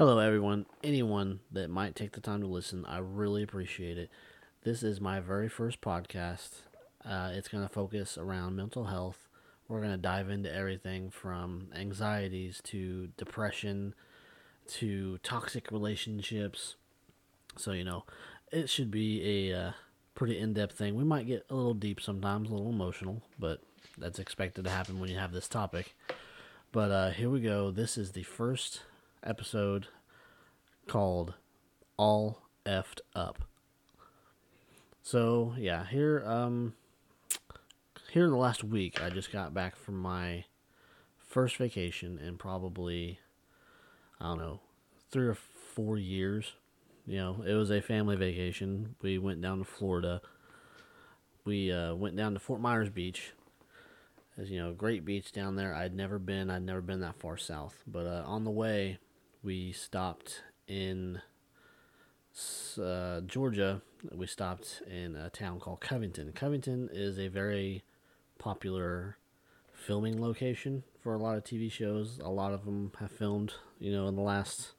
Hello, everyone. Anyone that might take the time to listen, I really appreciate it. This is my very first podcast. It's going to focus around mental health. We're going to dive into everything from anxieties to depression to toxic relationships. So, you know, it should be a pretty in-depth thing. We might get a little deep sometimes, a little emotional, but that's expected to happen when you have this topic. But here we go. This is the first episode called All Effed Up. So yeah, here in the last week I just got back from my first vacation in probably, I don't know, 3 or 4 years. You know, it was a family vacation. We went down to Florida. We went down to Fort Myers Beach. As you know, great beach down there. I'd never been that far south. But on the way, we stopped in Georgia. We stopped in a town called Covington. Covington is a very popular filming location for a lot of TV shows. A lot of them have filmed, you know, in the last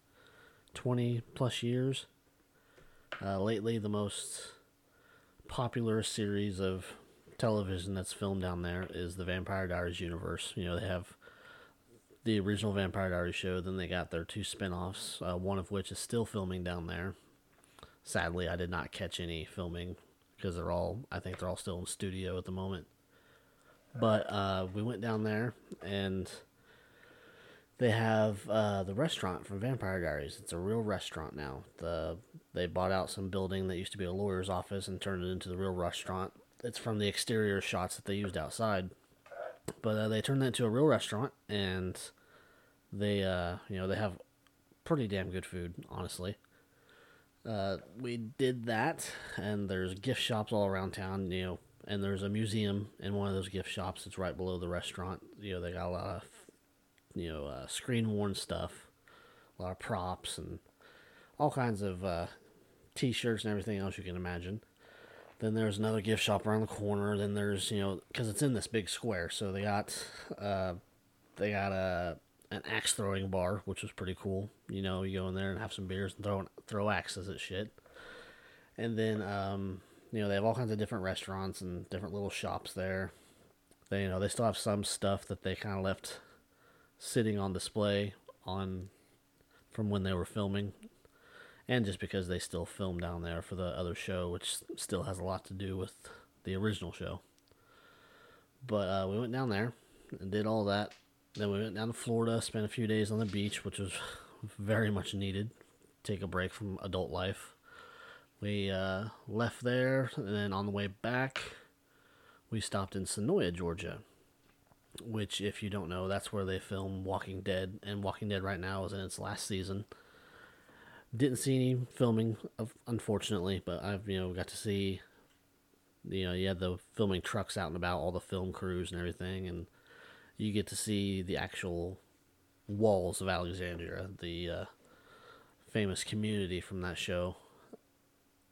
20 plus years. Lately, the most popular series of television that's filmed down there is the Vampire Diaries universe. You know, they have the original Vampire Diaries show, then they got their 2 spin-offs, one of which is still filming down there. Sadly, I did not catch any filming because I think they're all still in studio at the moment. But we went down there, and they have the restaurant from Vampire Diaries. It's a real restaurant now. They bought out some building that used to be a lawyer's office and turned it into the real restaurant. It's from the exterior shots that they used outside, but they turned that into a real restaurant, and they, you know, they have pretty damn good food, honestly. We did that, and there's gift shops all around town, you know, and there's a museum in one of those gift shops. It's right below the restaurant. You know, they got a lot of, you know, screen-worn stuff, a lot of props, and all kinds of T-shirts and everything else you can imagine. Then there's another gift shop around the corner. Then there's, you know, because it's in this big square, so they got an axe throwing bar, which was pretty cool. You know, you go in there and have some beers and throw axes at shit. And then, you know, they have all kinds of different restaurants and different little shops there. They, you know, they still have some stuff that they kind of left sitting on display from when they were filming. And just because they still film down there for the other show, which still has a lot to do with the original show. But we went down there and did all that. Then we went down to Florida, spent a few days on the beach, which was very much needed. Take a break from adult life. We left there, and then on the way back, we stopped in Sonoya, Georgia. Which, if you don't know, that's where they film Walking Dead. And Walking Dead right now is in its last season. Didn't see any filming, unfortunately, but I've, you know, got to see, you know, you had the filming trucks out and about, all the film crews and everything, and you get to see the actual walls of Alexandria, the famous community from that show.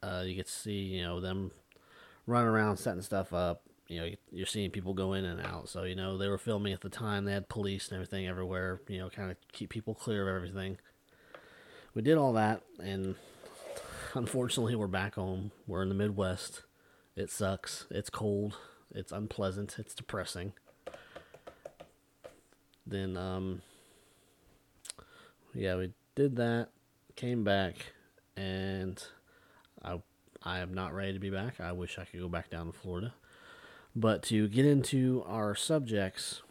You get to see, you know, them running around, setting stuff up. You know, you're seeing people go in and out, so, you know, they were filming at the time. They had police and everything everywhere, you know, kind of keep people clear of everything. We did all that, and unfortunately, we're back home. We're in the Midwest. It sucks. It's cold. It's unpleasant. It's depressing. Then, yeah, we did that, came back, and I am not ready to be back. I wish I could go back down to Florida. But to get into our subjects,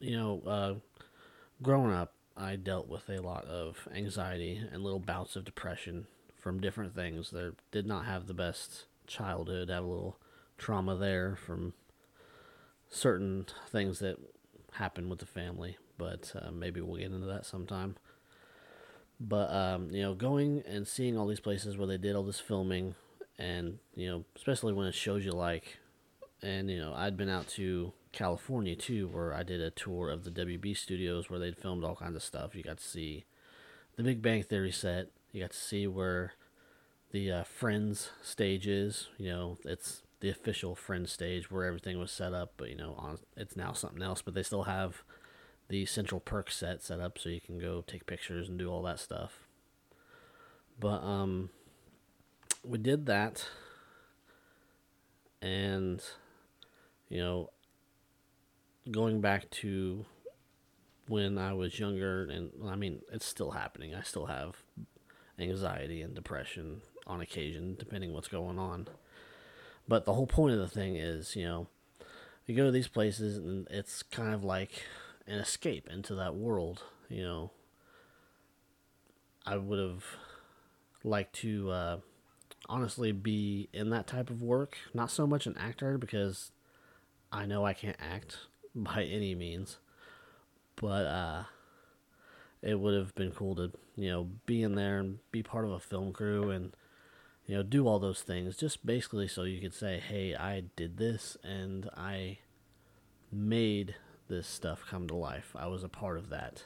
you know, growing up, I dealt with a lot of anxiety and little bouts of depression from different things. They did not have the best childhood. I had a little trauma there from certain things that happened with the family, but maybe we'll get into that sometime. But, you know, going and seeing all these places where they did all this filming, and, you know, especially when it shows you, like, and, you know, I'd been out to California too, where I did a tour of the WB Studios where they'd filmed all kinds of stuff. You got to see the Big Bang Theory set. You got to see where the Friends stage is. You know, it's the official Friends stage where everything was set up, but, you know, it's now something else. But they still have the Central Perk set up so you can go take pictures and do all that stuff. But we did that, and you know, going back to when I was younger, and I mean, it's still happening. I still have anxiety and depression on occasion, depending what's going on. But the whole point of the thing is, you know, you go to these places and it's kind of like an escape into that world. You know, I would have liked to honestly be in that type of work. Not so much an actor, because I know I can't act by any means. But it would have been cool to, you know, be in there and be part of a film crew and, you know, do all those things. Just basically so you could say, hey, I did this and I made this stuff come to life. I was a part of that.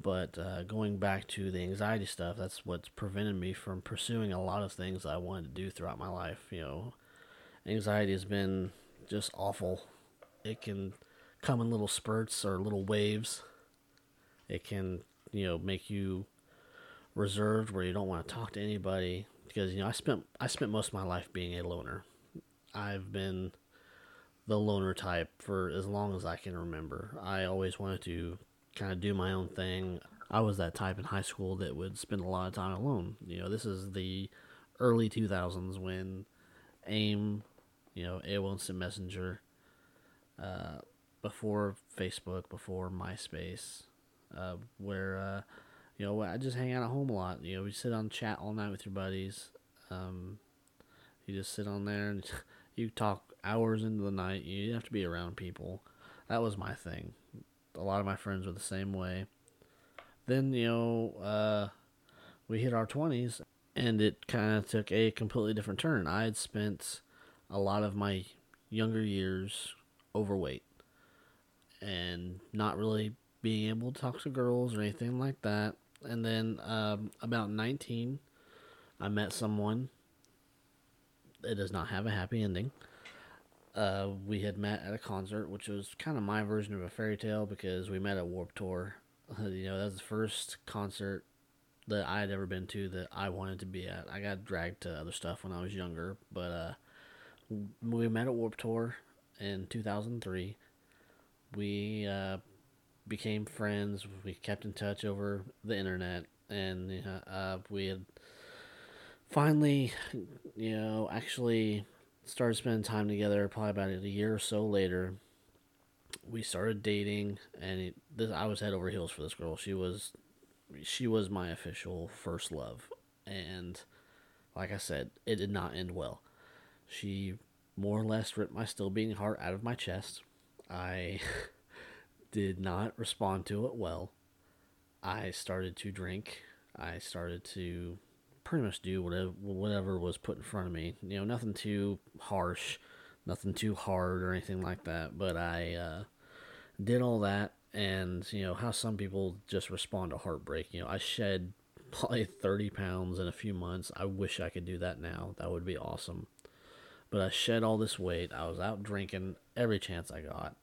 But going back to the anxiety stuff, that's what's prevented me from pursuing a lot of things I wanted to do throughout my life. You know, anxiety has been just awful. It can come in little spurts or little waves. It can, you know, make you reserved where you don't want to talk to anybody, because, you know, I spent most of my life being a loner. I've been the loner type for as long as I can remember. I always wanted to kind of do my own thing. I was that type in high school that would spend a lot of time alone. You know, this is the early 2000s when AIM, you know, AOL Instant Messenger, before Facebook, before MySpace, where, you know, I just hang out at home a lot. You know, we sit on chat all night with your buddies. You just sit on there and you talk hours into the night. You didn't have to be around people. That was my thing. A lot of my friends were the same way. Then, you know, we hit our 20s and it kind of took a completely different turn. I had spent a lot of my younger years overweight and not really being able to talk to girls or anything like that. And then about 19, I met someone. It does not have a happy ending. We had met at a concert, which was kind of my version of a fairy tale, because we met at Warped Tour. You know, that was the first concert that I had ever been to that I wanted to be at. I got dragged to other stuff when I was younger, but we met at Warped Tour in 2003. We became friends. We kept in touch over the internet, and we had finally, you know, actually started spending time together. Probably about a year or so later, we started dating, and I was head over heels for this girl. She was my official first love, and like I said, it did not end well. She more or less ripped my still beating heart out of my chest. I did not respond to it well. I started to drink. I started to pretty much do whatever was put in front of me. You know, nothing too harsh, nothing too hard or anything like that. But I did all that, and, you know, how some people just respond to heartbreak. You know, I shed probably 30 pounds in a few months. I wish I could do that now. That would be awesome. But I shed all this weight. I was out drinking every chance I got.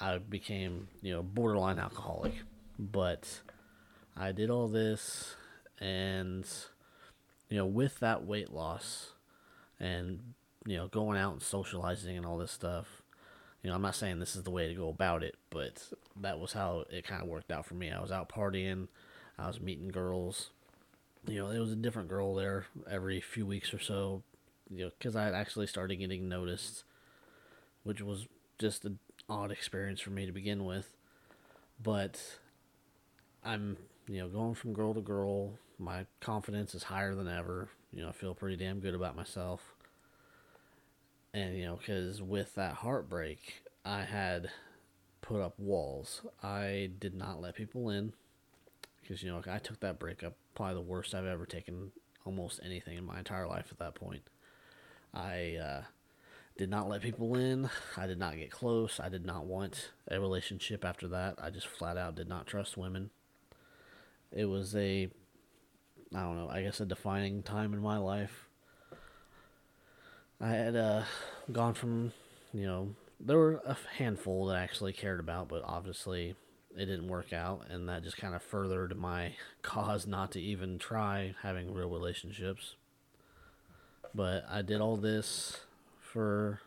I became, you know, borderline alcoholic. But I did all this, and, you know, with that weight loss and, you know, going out and socializing and all this stuff, you know, I'm not saying this is the way to go about it, but that was how it kind of worked out for me. I was out partying. I was meeting girls. You know, there was a different girl there every few weeks or so, you know, because I had actually started getting noticed, which was just an odd experience for me to begin with. But I'm, you know, going from girl to girl. My confidence is higher than ever. You know, I feel pretty damn good about myself. And, you know, because with that heartbreak, I had put up walls. I did not let people in, because, you know, I took that breakup, probably the worst I've ever taken almost anything in my entire life at that point. I did not let people in. I did not get close. I did not want a relationship after that. I just flat out did not trust women. It was a, I don't know, I guess a defining time in my life. I had gone from, you know, there were a handful that I actually cared about, but obviously it didn't work out, and that just kind of furthered my cause not to even try having real relationships. But I did all this for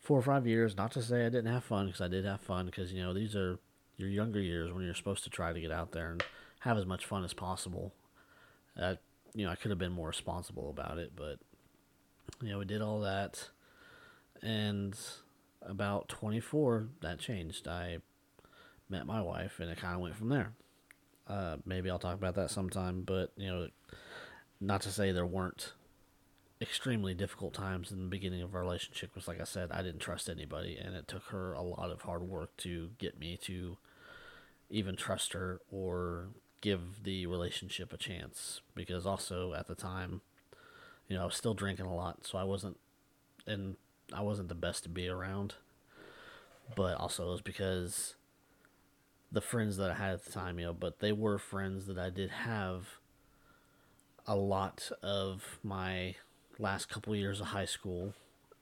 4 or 5 years, not to say I didn't have fun, because I did have fun, because, you know, these are your younger years when you're supposed to try to get out there and have as much fun as possible. You know, I could have been more responsible about it, but, you know, we did all that, and about 24, that changed. I met my wife, and it kind of went from there. Maybe I'll talk about that sometime, but, you know, not to say there weren't extremely difficult times in the beginning of our relationship, because, like I said, I didn't trust anybody, and it took her a lot of hard work to get me to even trust her or give the relationship a chance, because also at the time, you know, I was still drinking a lot, so I wasn't the best to be around. But also it was because the friends that I had at the time, you know, but they were friends that I did have a lot of my last couple of years of high school,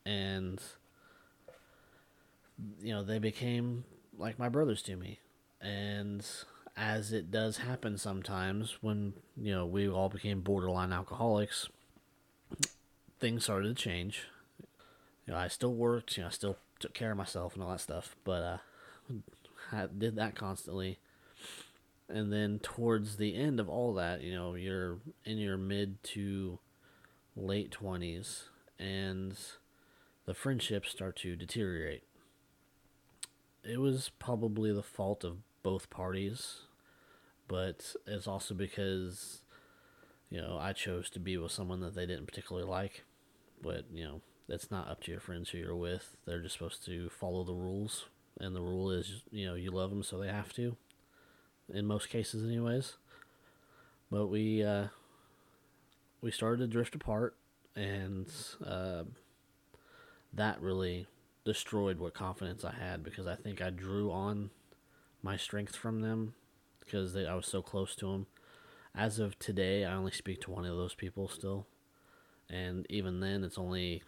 and, you know, they became like my brothers to me. And as it does happen sometimes, when, you know, we all became borderline alcoholics, things started to change. You know, I still worked, you know, I still took care of myself and all that stuff, but I did that constantly. And then towards the end of all that, you know, you're in your mid to late 20s, and the friendships start to deteriorate. It was probably the fault of both parties, but it's also because, you know, I chose to be with someone that they didn't particularly like. But, you know, it's not up to your friends who you're with. They're just supposed to follow the rules, and the rule is, you know, you love them, so they have to, in most cases anyways. But we started to drift apart, and that really destroyed what confidence I had, because I think I drew on my strength from them, because I was so close to them. As of today, I only speak to one of those people still, and even then, it's only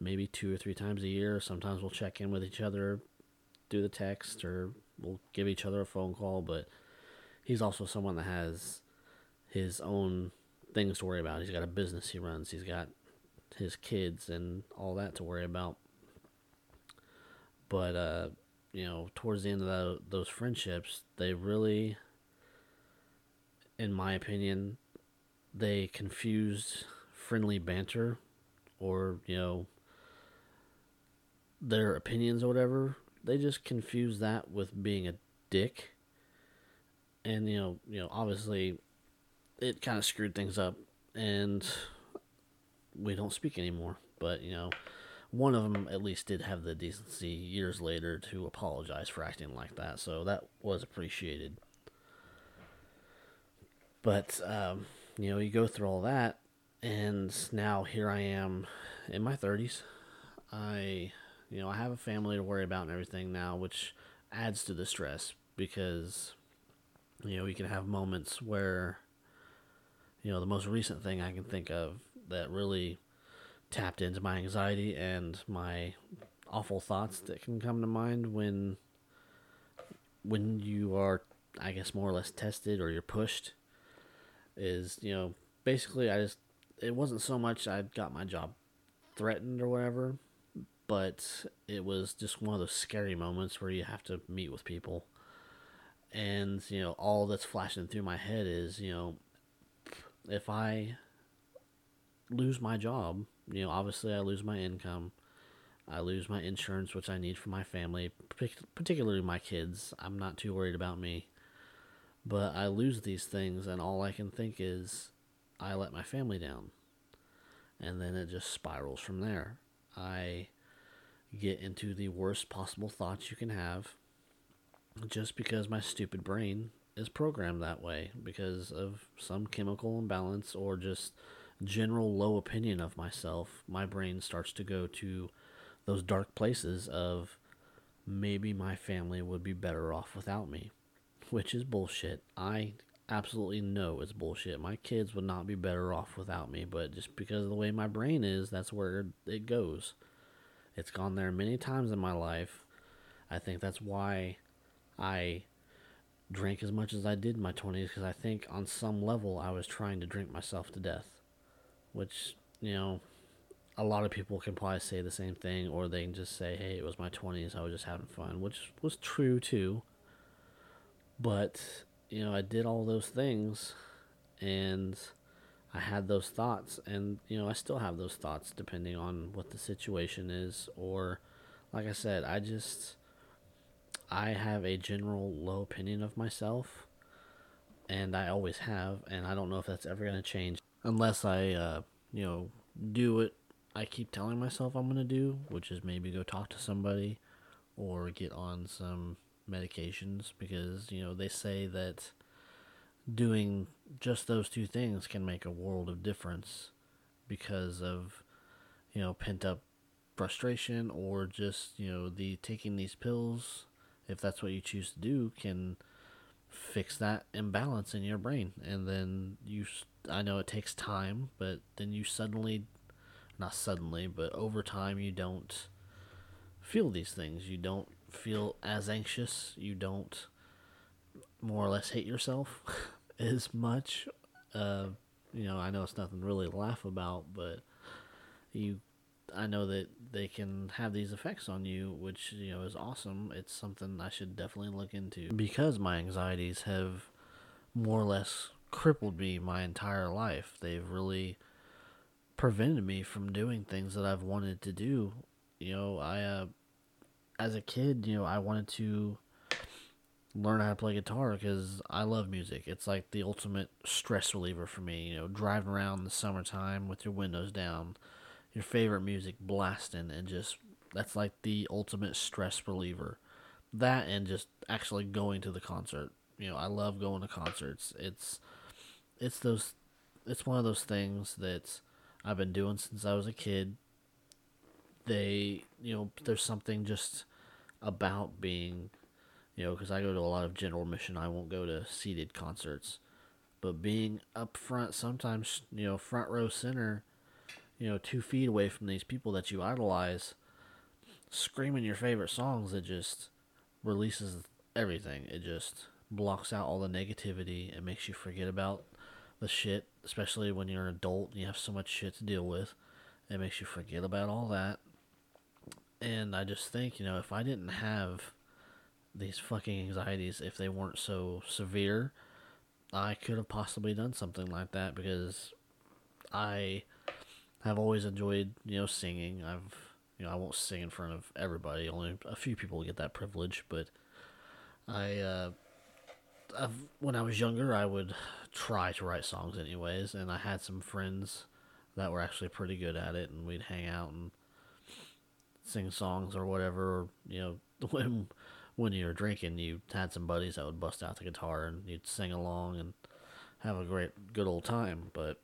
maybe 2 or 3 times a year. Sometimes we'll check in with each other, do the text, or we'll give each other a phone call, but he's also someone that has his own things to worry about. He's got a business he runs, he's got his kids and all that to worry about. But, you know, towards the end of those friendships, they really, in my opinion, they confused friendly banter, or, you know, their opinions or whatever. They just confused that with being a dick. And, you know, obviously it kind of screwed things up, and we don't speak anymore. But, you know, one of them at least did have the decency years later to apologize for acting like that, so that was appreciated. But, you know, you go through all that, and now here I am in my 30s. You know, I have a family to worry about and everything now, which adds to the stress, because, you know, you can have moments where, you know, the most recent thing I can think of that really tapped into my anxiety and my awful thoughts that can come to mind when you are, I guess, more or less tested, or you're pushed, is, you know, basically it wasn't so much I got my job threatened or whatever, but it was just one of those scary moments where you have to meet with people, and, you know, all that's flashing through my head is, you know, if I lose my job, you know, obviously I lose my income, I lose my insurance, which I need for my family, particularly my kids. I'm not too worried about me, but I lose these things, and all I can think is, I let my family down. And then it just spirals from there. I get into the worst possible thoughts you can have, just because my stupid brain is programmed that way, because of some chemical imbalance, or just general low opinion of myself. My brain starts to go to those dark places of, maybe my family would be better off without me, which is bullshit. I absolutely know it's bullshit. My kids would not be better off without me, but just because of the way my brain is, that's where it goes. It's gone there many times in my life. I think that's why I drank as much as I did in my 20s, because I think on some level I was trying to drink myself to death, which, you know, a lot of people can probably say the same thing, or they can just say, hey, it was my 20s, I was just having fun, which was true too. But, you know, I did all those things, and I had those thoughts, and, you know, I still have those thoughts depending on what the situation is, or, like I said, I have a general low opinion of myself, and I always have, and I don't know if that's ever going to change unless I, you know, do what I keep telling myself I'm going to do, which is maybe go talk to somebody or get on some medications, because, you know, they say that doing just those two things can make a world of difference because of, you know, pent up frustration, or just, you know, the taking these pills, if that's what you choose to do, can fix that imbalance in your brain. And then I know it takes time, but then you not suddenly, but over time, you don't feel these things. You don't feel as anxious. You don't more or less hate yourself as much. You know, I know it's nothing really to laugh about, but I know that they can have these effects on you, which, you know, is awesome. It's something I should definitely look into, because my anxieties have more or less crippled me my entire life. They've really prevented me from doing things that I've wanted to do. You know, I as a kid, you know, I wanted to learn how to play guitar because I love music. It's like the ultimate stress reliever for me, you know, driving around in the summertime with your windows down, your favorite music blasting, and just, that's like the ultimate stress reliever. That, and just actually going to the concert. You know, I love going to concerts. It's one of those things that I've been doing since I was a kid. You know, there's something just about being, you know, because I go to a lot of general admission. I won't go to seated concerts, but being up front, sometimes, you know, front row center, you know, 2 feet away from these people that you idolize, screaming your favorite songs, it just releases everything. It just blocks out all the negativity. It makes you forget about the shit, especially when you're an adult and you have so much shit to deal with. It makes you forget about all that. And I just think, you know, if I didn't have these fucking anxieties, if they weren't so severe, I could have possibly done something like that, because I've always enjoyed, you know, singing. I won't sing in front of everybody. Only a few people get that privilege, but when I was younger, I would try to write songs anyways, and I had some friends that were actually pretty good at it, and we'd hang out and sing songs or whatever. You know, when you were drinking, you had some buddies that would bust out the guitar, and you'd sing along and have a good old time, but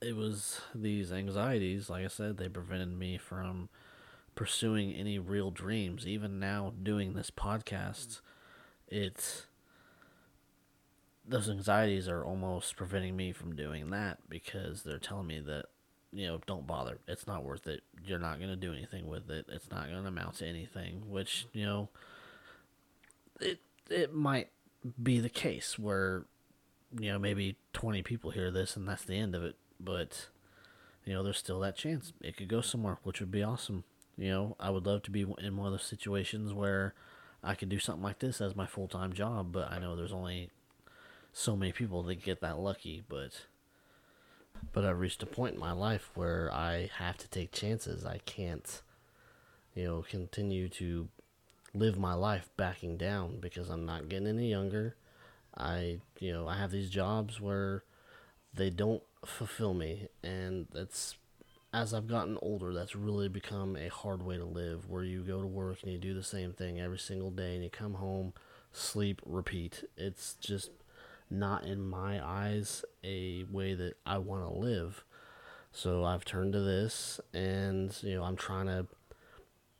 it was these anxieties, like I said, they prevented me from pursuing any real dreams. Even now, doing this podcast, those anxieties are almost preventing me from doing that, because they're telling me that, you know, don't bother. It's not worth it. You're not going to do anything with it. It's not going to amount to anything, which, you know, it might be the case where, you know, maybe 20 people hear this and that's the end of it. But, you know, there's still that chance it could go somewhere, which would be awesome. You know, I would love to be in one of those situations where I could do something like this as my full-time job, but I know there's only so many people that get that lucky. But I've reached a point in my life where I have to take chances. I can't, you know, continue to live my life backing down, because I'm not getting any younger. You know, I have these jobs where they don't fulfill me, and that's, as I've gotten older, that's really become a hard way to live, where you go to work and you do the same thing every single day, and you come home, sleep, repeat. It's just not, in my eyes, a way that I want to live. So I've turned to this, and, you know, I'm trying to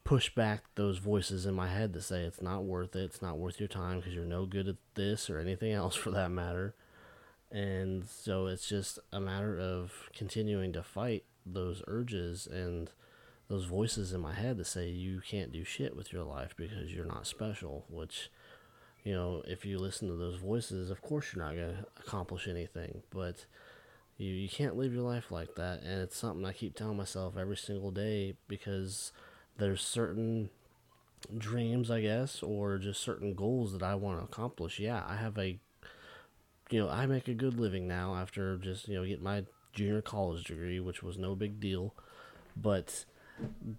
push back those voices in my head that say it's not worth it, it's not worth your time, because you're no good at this or anything else for that matter. And so it's just a matter of continuing to fight those urges and those voices in my head that say you can't do shit with your life because you're not special, which, you know, if you listen to those voices, of course you're not going to accomplish anything, but you can't live your life like that. And it's something I keep telling myself every single day, because there's certain dreams, I guess, or just certain goals that I want to accomplish. Yeah, I have a, you know, I make a good living now after just, you know, getting my junior college degree, which was no big deal. But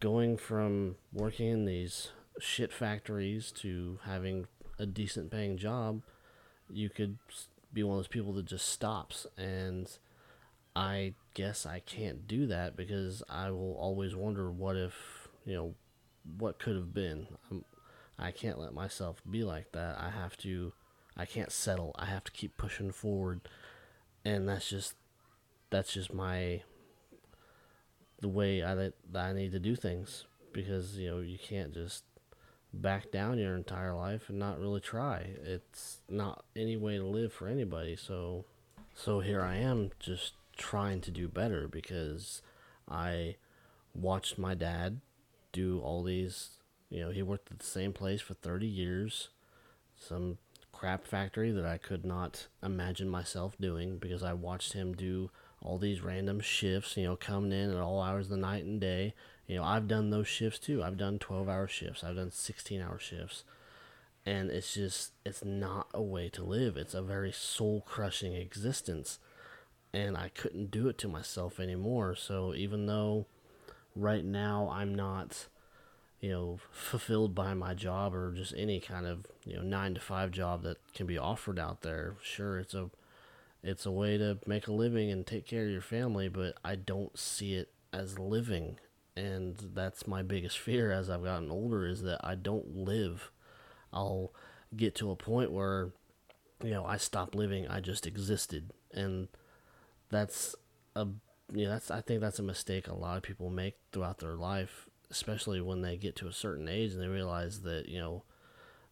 going from working in these shit factories to having a decent paying job, you could be one of those people that just stops. And I guess I can't do that, because I will always wonder what if, you know, what could have been. I can't let myself be like that. I can't settle. I have to keep pushing forward. And that's just the way I need to do things, because, you know, you can't just back down your entire life and not really try. It's not any way to live for anybody. So here I am just trying to do better, because I watched my dad do all these, you know, he worked at the same place for 30 years, some crap factory that I could not imagine myself doing, because I watched him do all these random shifts, you know, coming in at all hours of the night and day. You know, I've done those shifts too. I've done 12-hour shifts. I've done 16-hour shifts. And it's just, it's not a way to live. It's a very soul-crushing existence. And I couldn't do it to myself anymore. So even though right now I'm not, you know, fulfilled by my job, or just any kind of, you know, 9-to-5 job that can be offered out there, sure, it's a way to make a living and take care of your family, but I don't see it as living. And that's my biggest fear as I've gotten older, is that I don't live. I'll get to a point where, you know, I stop living, I just existed. And I think that's a mistake a lot of people make throughout their life, especially when they get to a certain age and they realize that, you know,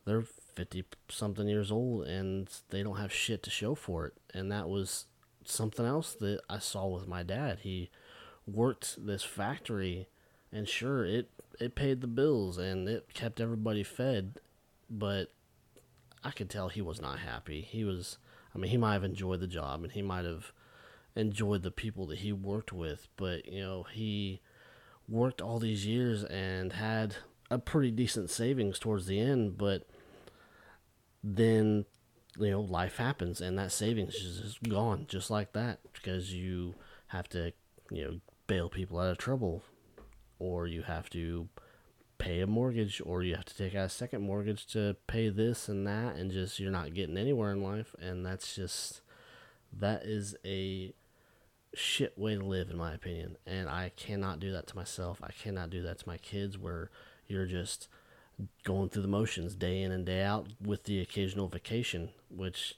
they're 50-something years old and they don't have shit to show for it. And that was something else that I saw with my dad. He worked this factory, and sure, it paid the bills and it kept everybody fed, but I could tell he was not happy. He might have enjoyed the job, and he might have enjoyed the people that he worked with, but, you know, he worked all these years and had a pretty decent savings towards the end, but then, you know, life happens and that savings is just gone just like that, because you have to, you know, bail people out of trouble, or you have to pay a mortgage, or you have to take out a second mortgage to pay this and that, and just, you're not getting anywhere in life. And that is a shit way to live, in my opinion. And I cannot do that to myself. I cannot do that to my kids, where you're just going through the motions day in and day out, with the occasional vacation, which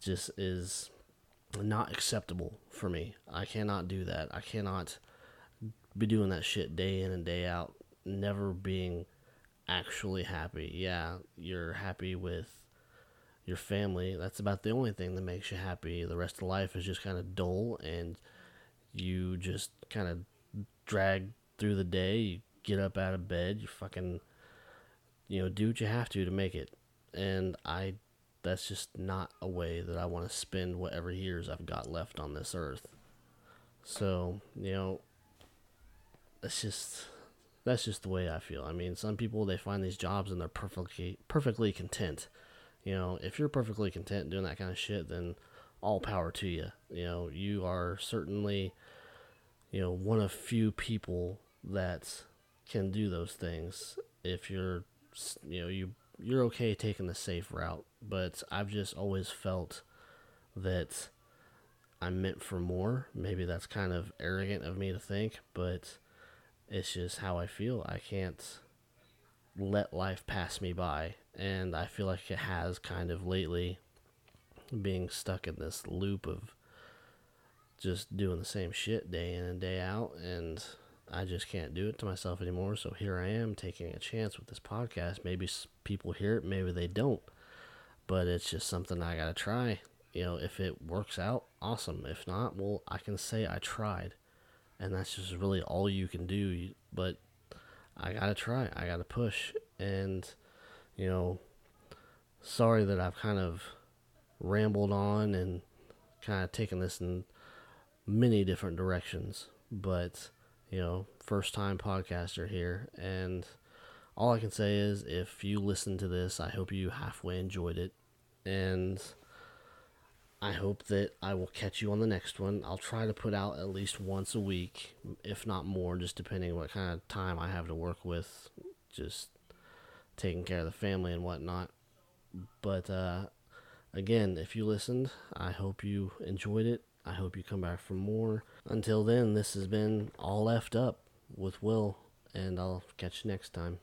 just is not acceptable for me. I cannot do that. I cannot be doing that shit day in and day out, never being actually happy. Yeah, you're happy with your family. That's about the only thing that makes you happy. The rest of life is just kind of dull, and you just kind of drag through the day. You get up out of bed, you fucking, you know, do what you have to make it. And that's just not a way that I want to spend whatever years I've got left on this earth. So, you know, that's just the way I feel. I mean, some people, they find these jobs and they're perfectly content. You know, if you're perfectly content doing that kind of shit, then all power to you. You know, you are certainly, you know, one of few people that can do those things. If you're, you know, you're okay taking the safe route, but I've just always felt that I'm meant for more. Maybe that's kind of arrogant of me to think, but it's just how I feel. I can't let life pass me by, and I feel like it has kind of lately, being stuck in this loop of just doing the same shit day in and day out, and I just can't do it to myself anymore. So here I am taking a chance with this podcast. Maybe people hear it, maybe they don't, but it's just something I gotta try. You know, if it works out, awesome. If not, well, I can say I tried. and that's just really all you can do. But I gotta try, I gotta push, and you know, sorry that I've kind of rambled on and kind of taken this in many different directions, but you know, first time podcaster here, and all I can say is if you listen to this, I hope you halfway enjoyed it, and I hope that I will catch you on the next one. I'll try to put out at least once a week, if not more, just depending what kind of time I have to work with, just taking care of the family and whatnot. But again, if you listened, I hope you enjoyed it. I hope you come back for more. Until then, this has been All Effed Up with Will, and I'll catch you next time.